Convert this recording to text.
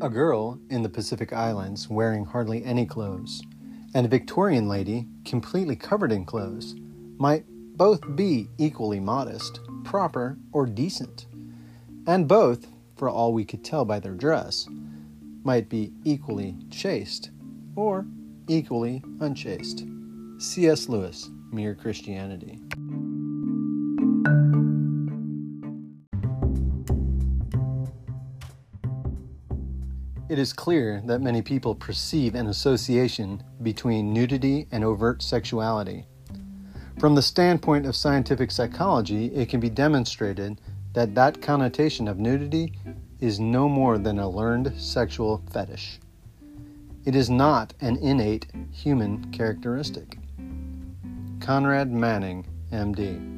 A girl in the Pacific Islands wearing hardly any clothes, and a Victorian lady completely covered in clothes, might both be equally modest, proper, or decent. And both, for all we could tell by their dress, might be equally chaste or equally unchaste. C.S. Lewis, Mere Christianity. It is clear that many people perceive an association between nudity and overt sexuality. From the standpoint of scientific psychology, it can be demonstrated that that connotation of nudity is no more than a learned sexual fetish. It is not an innate human characteristic. Conrad Manning, MD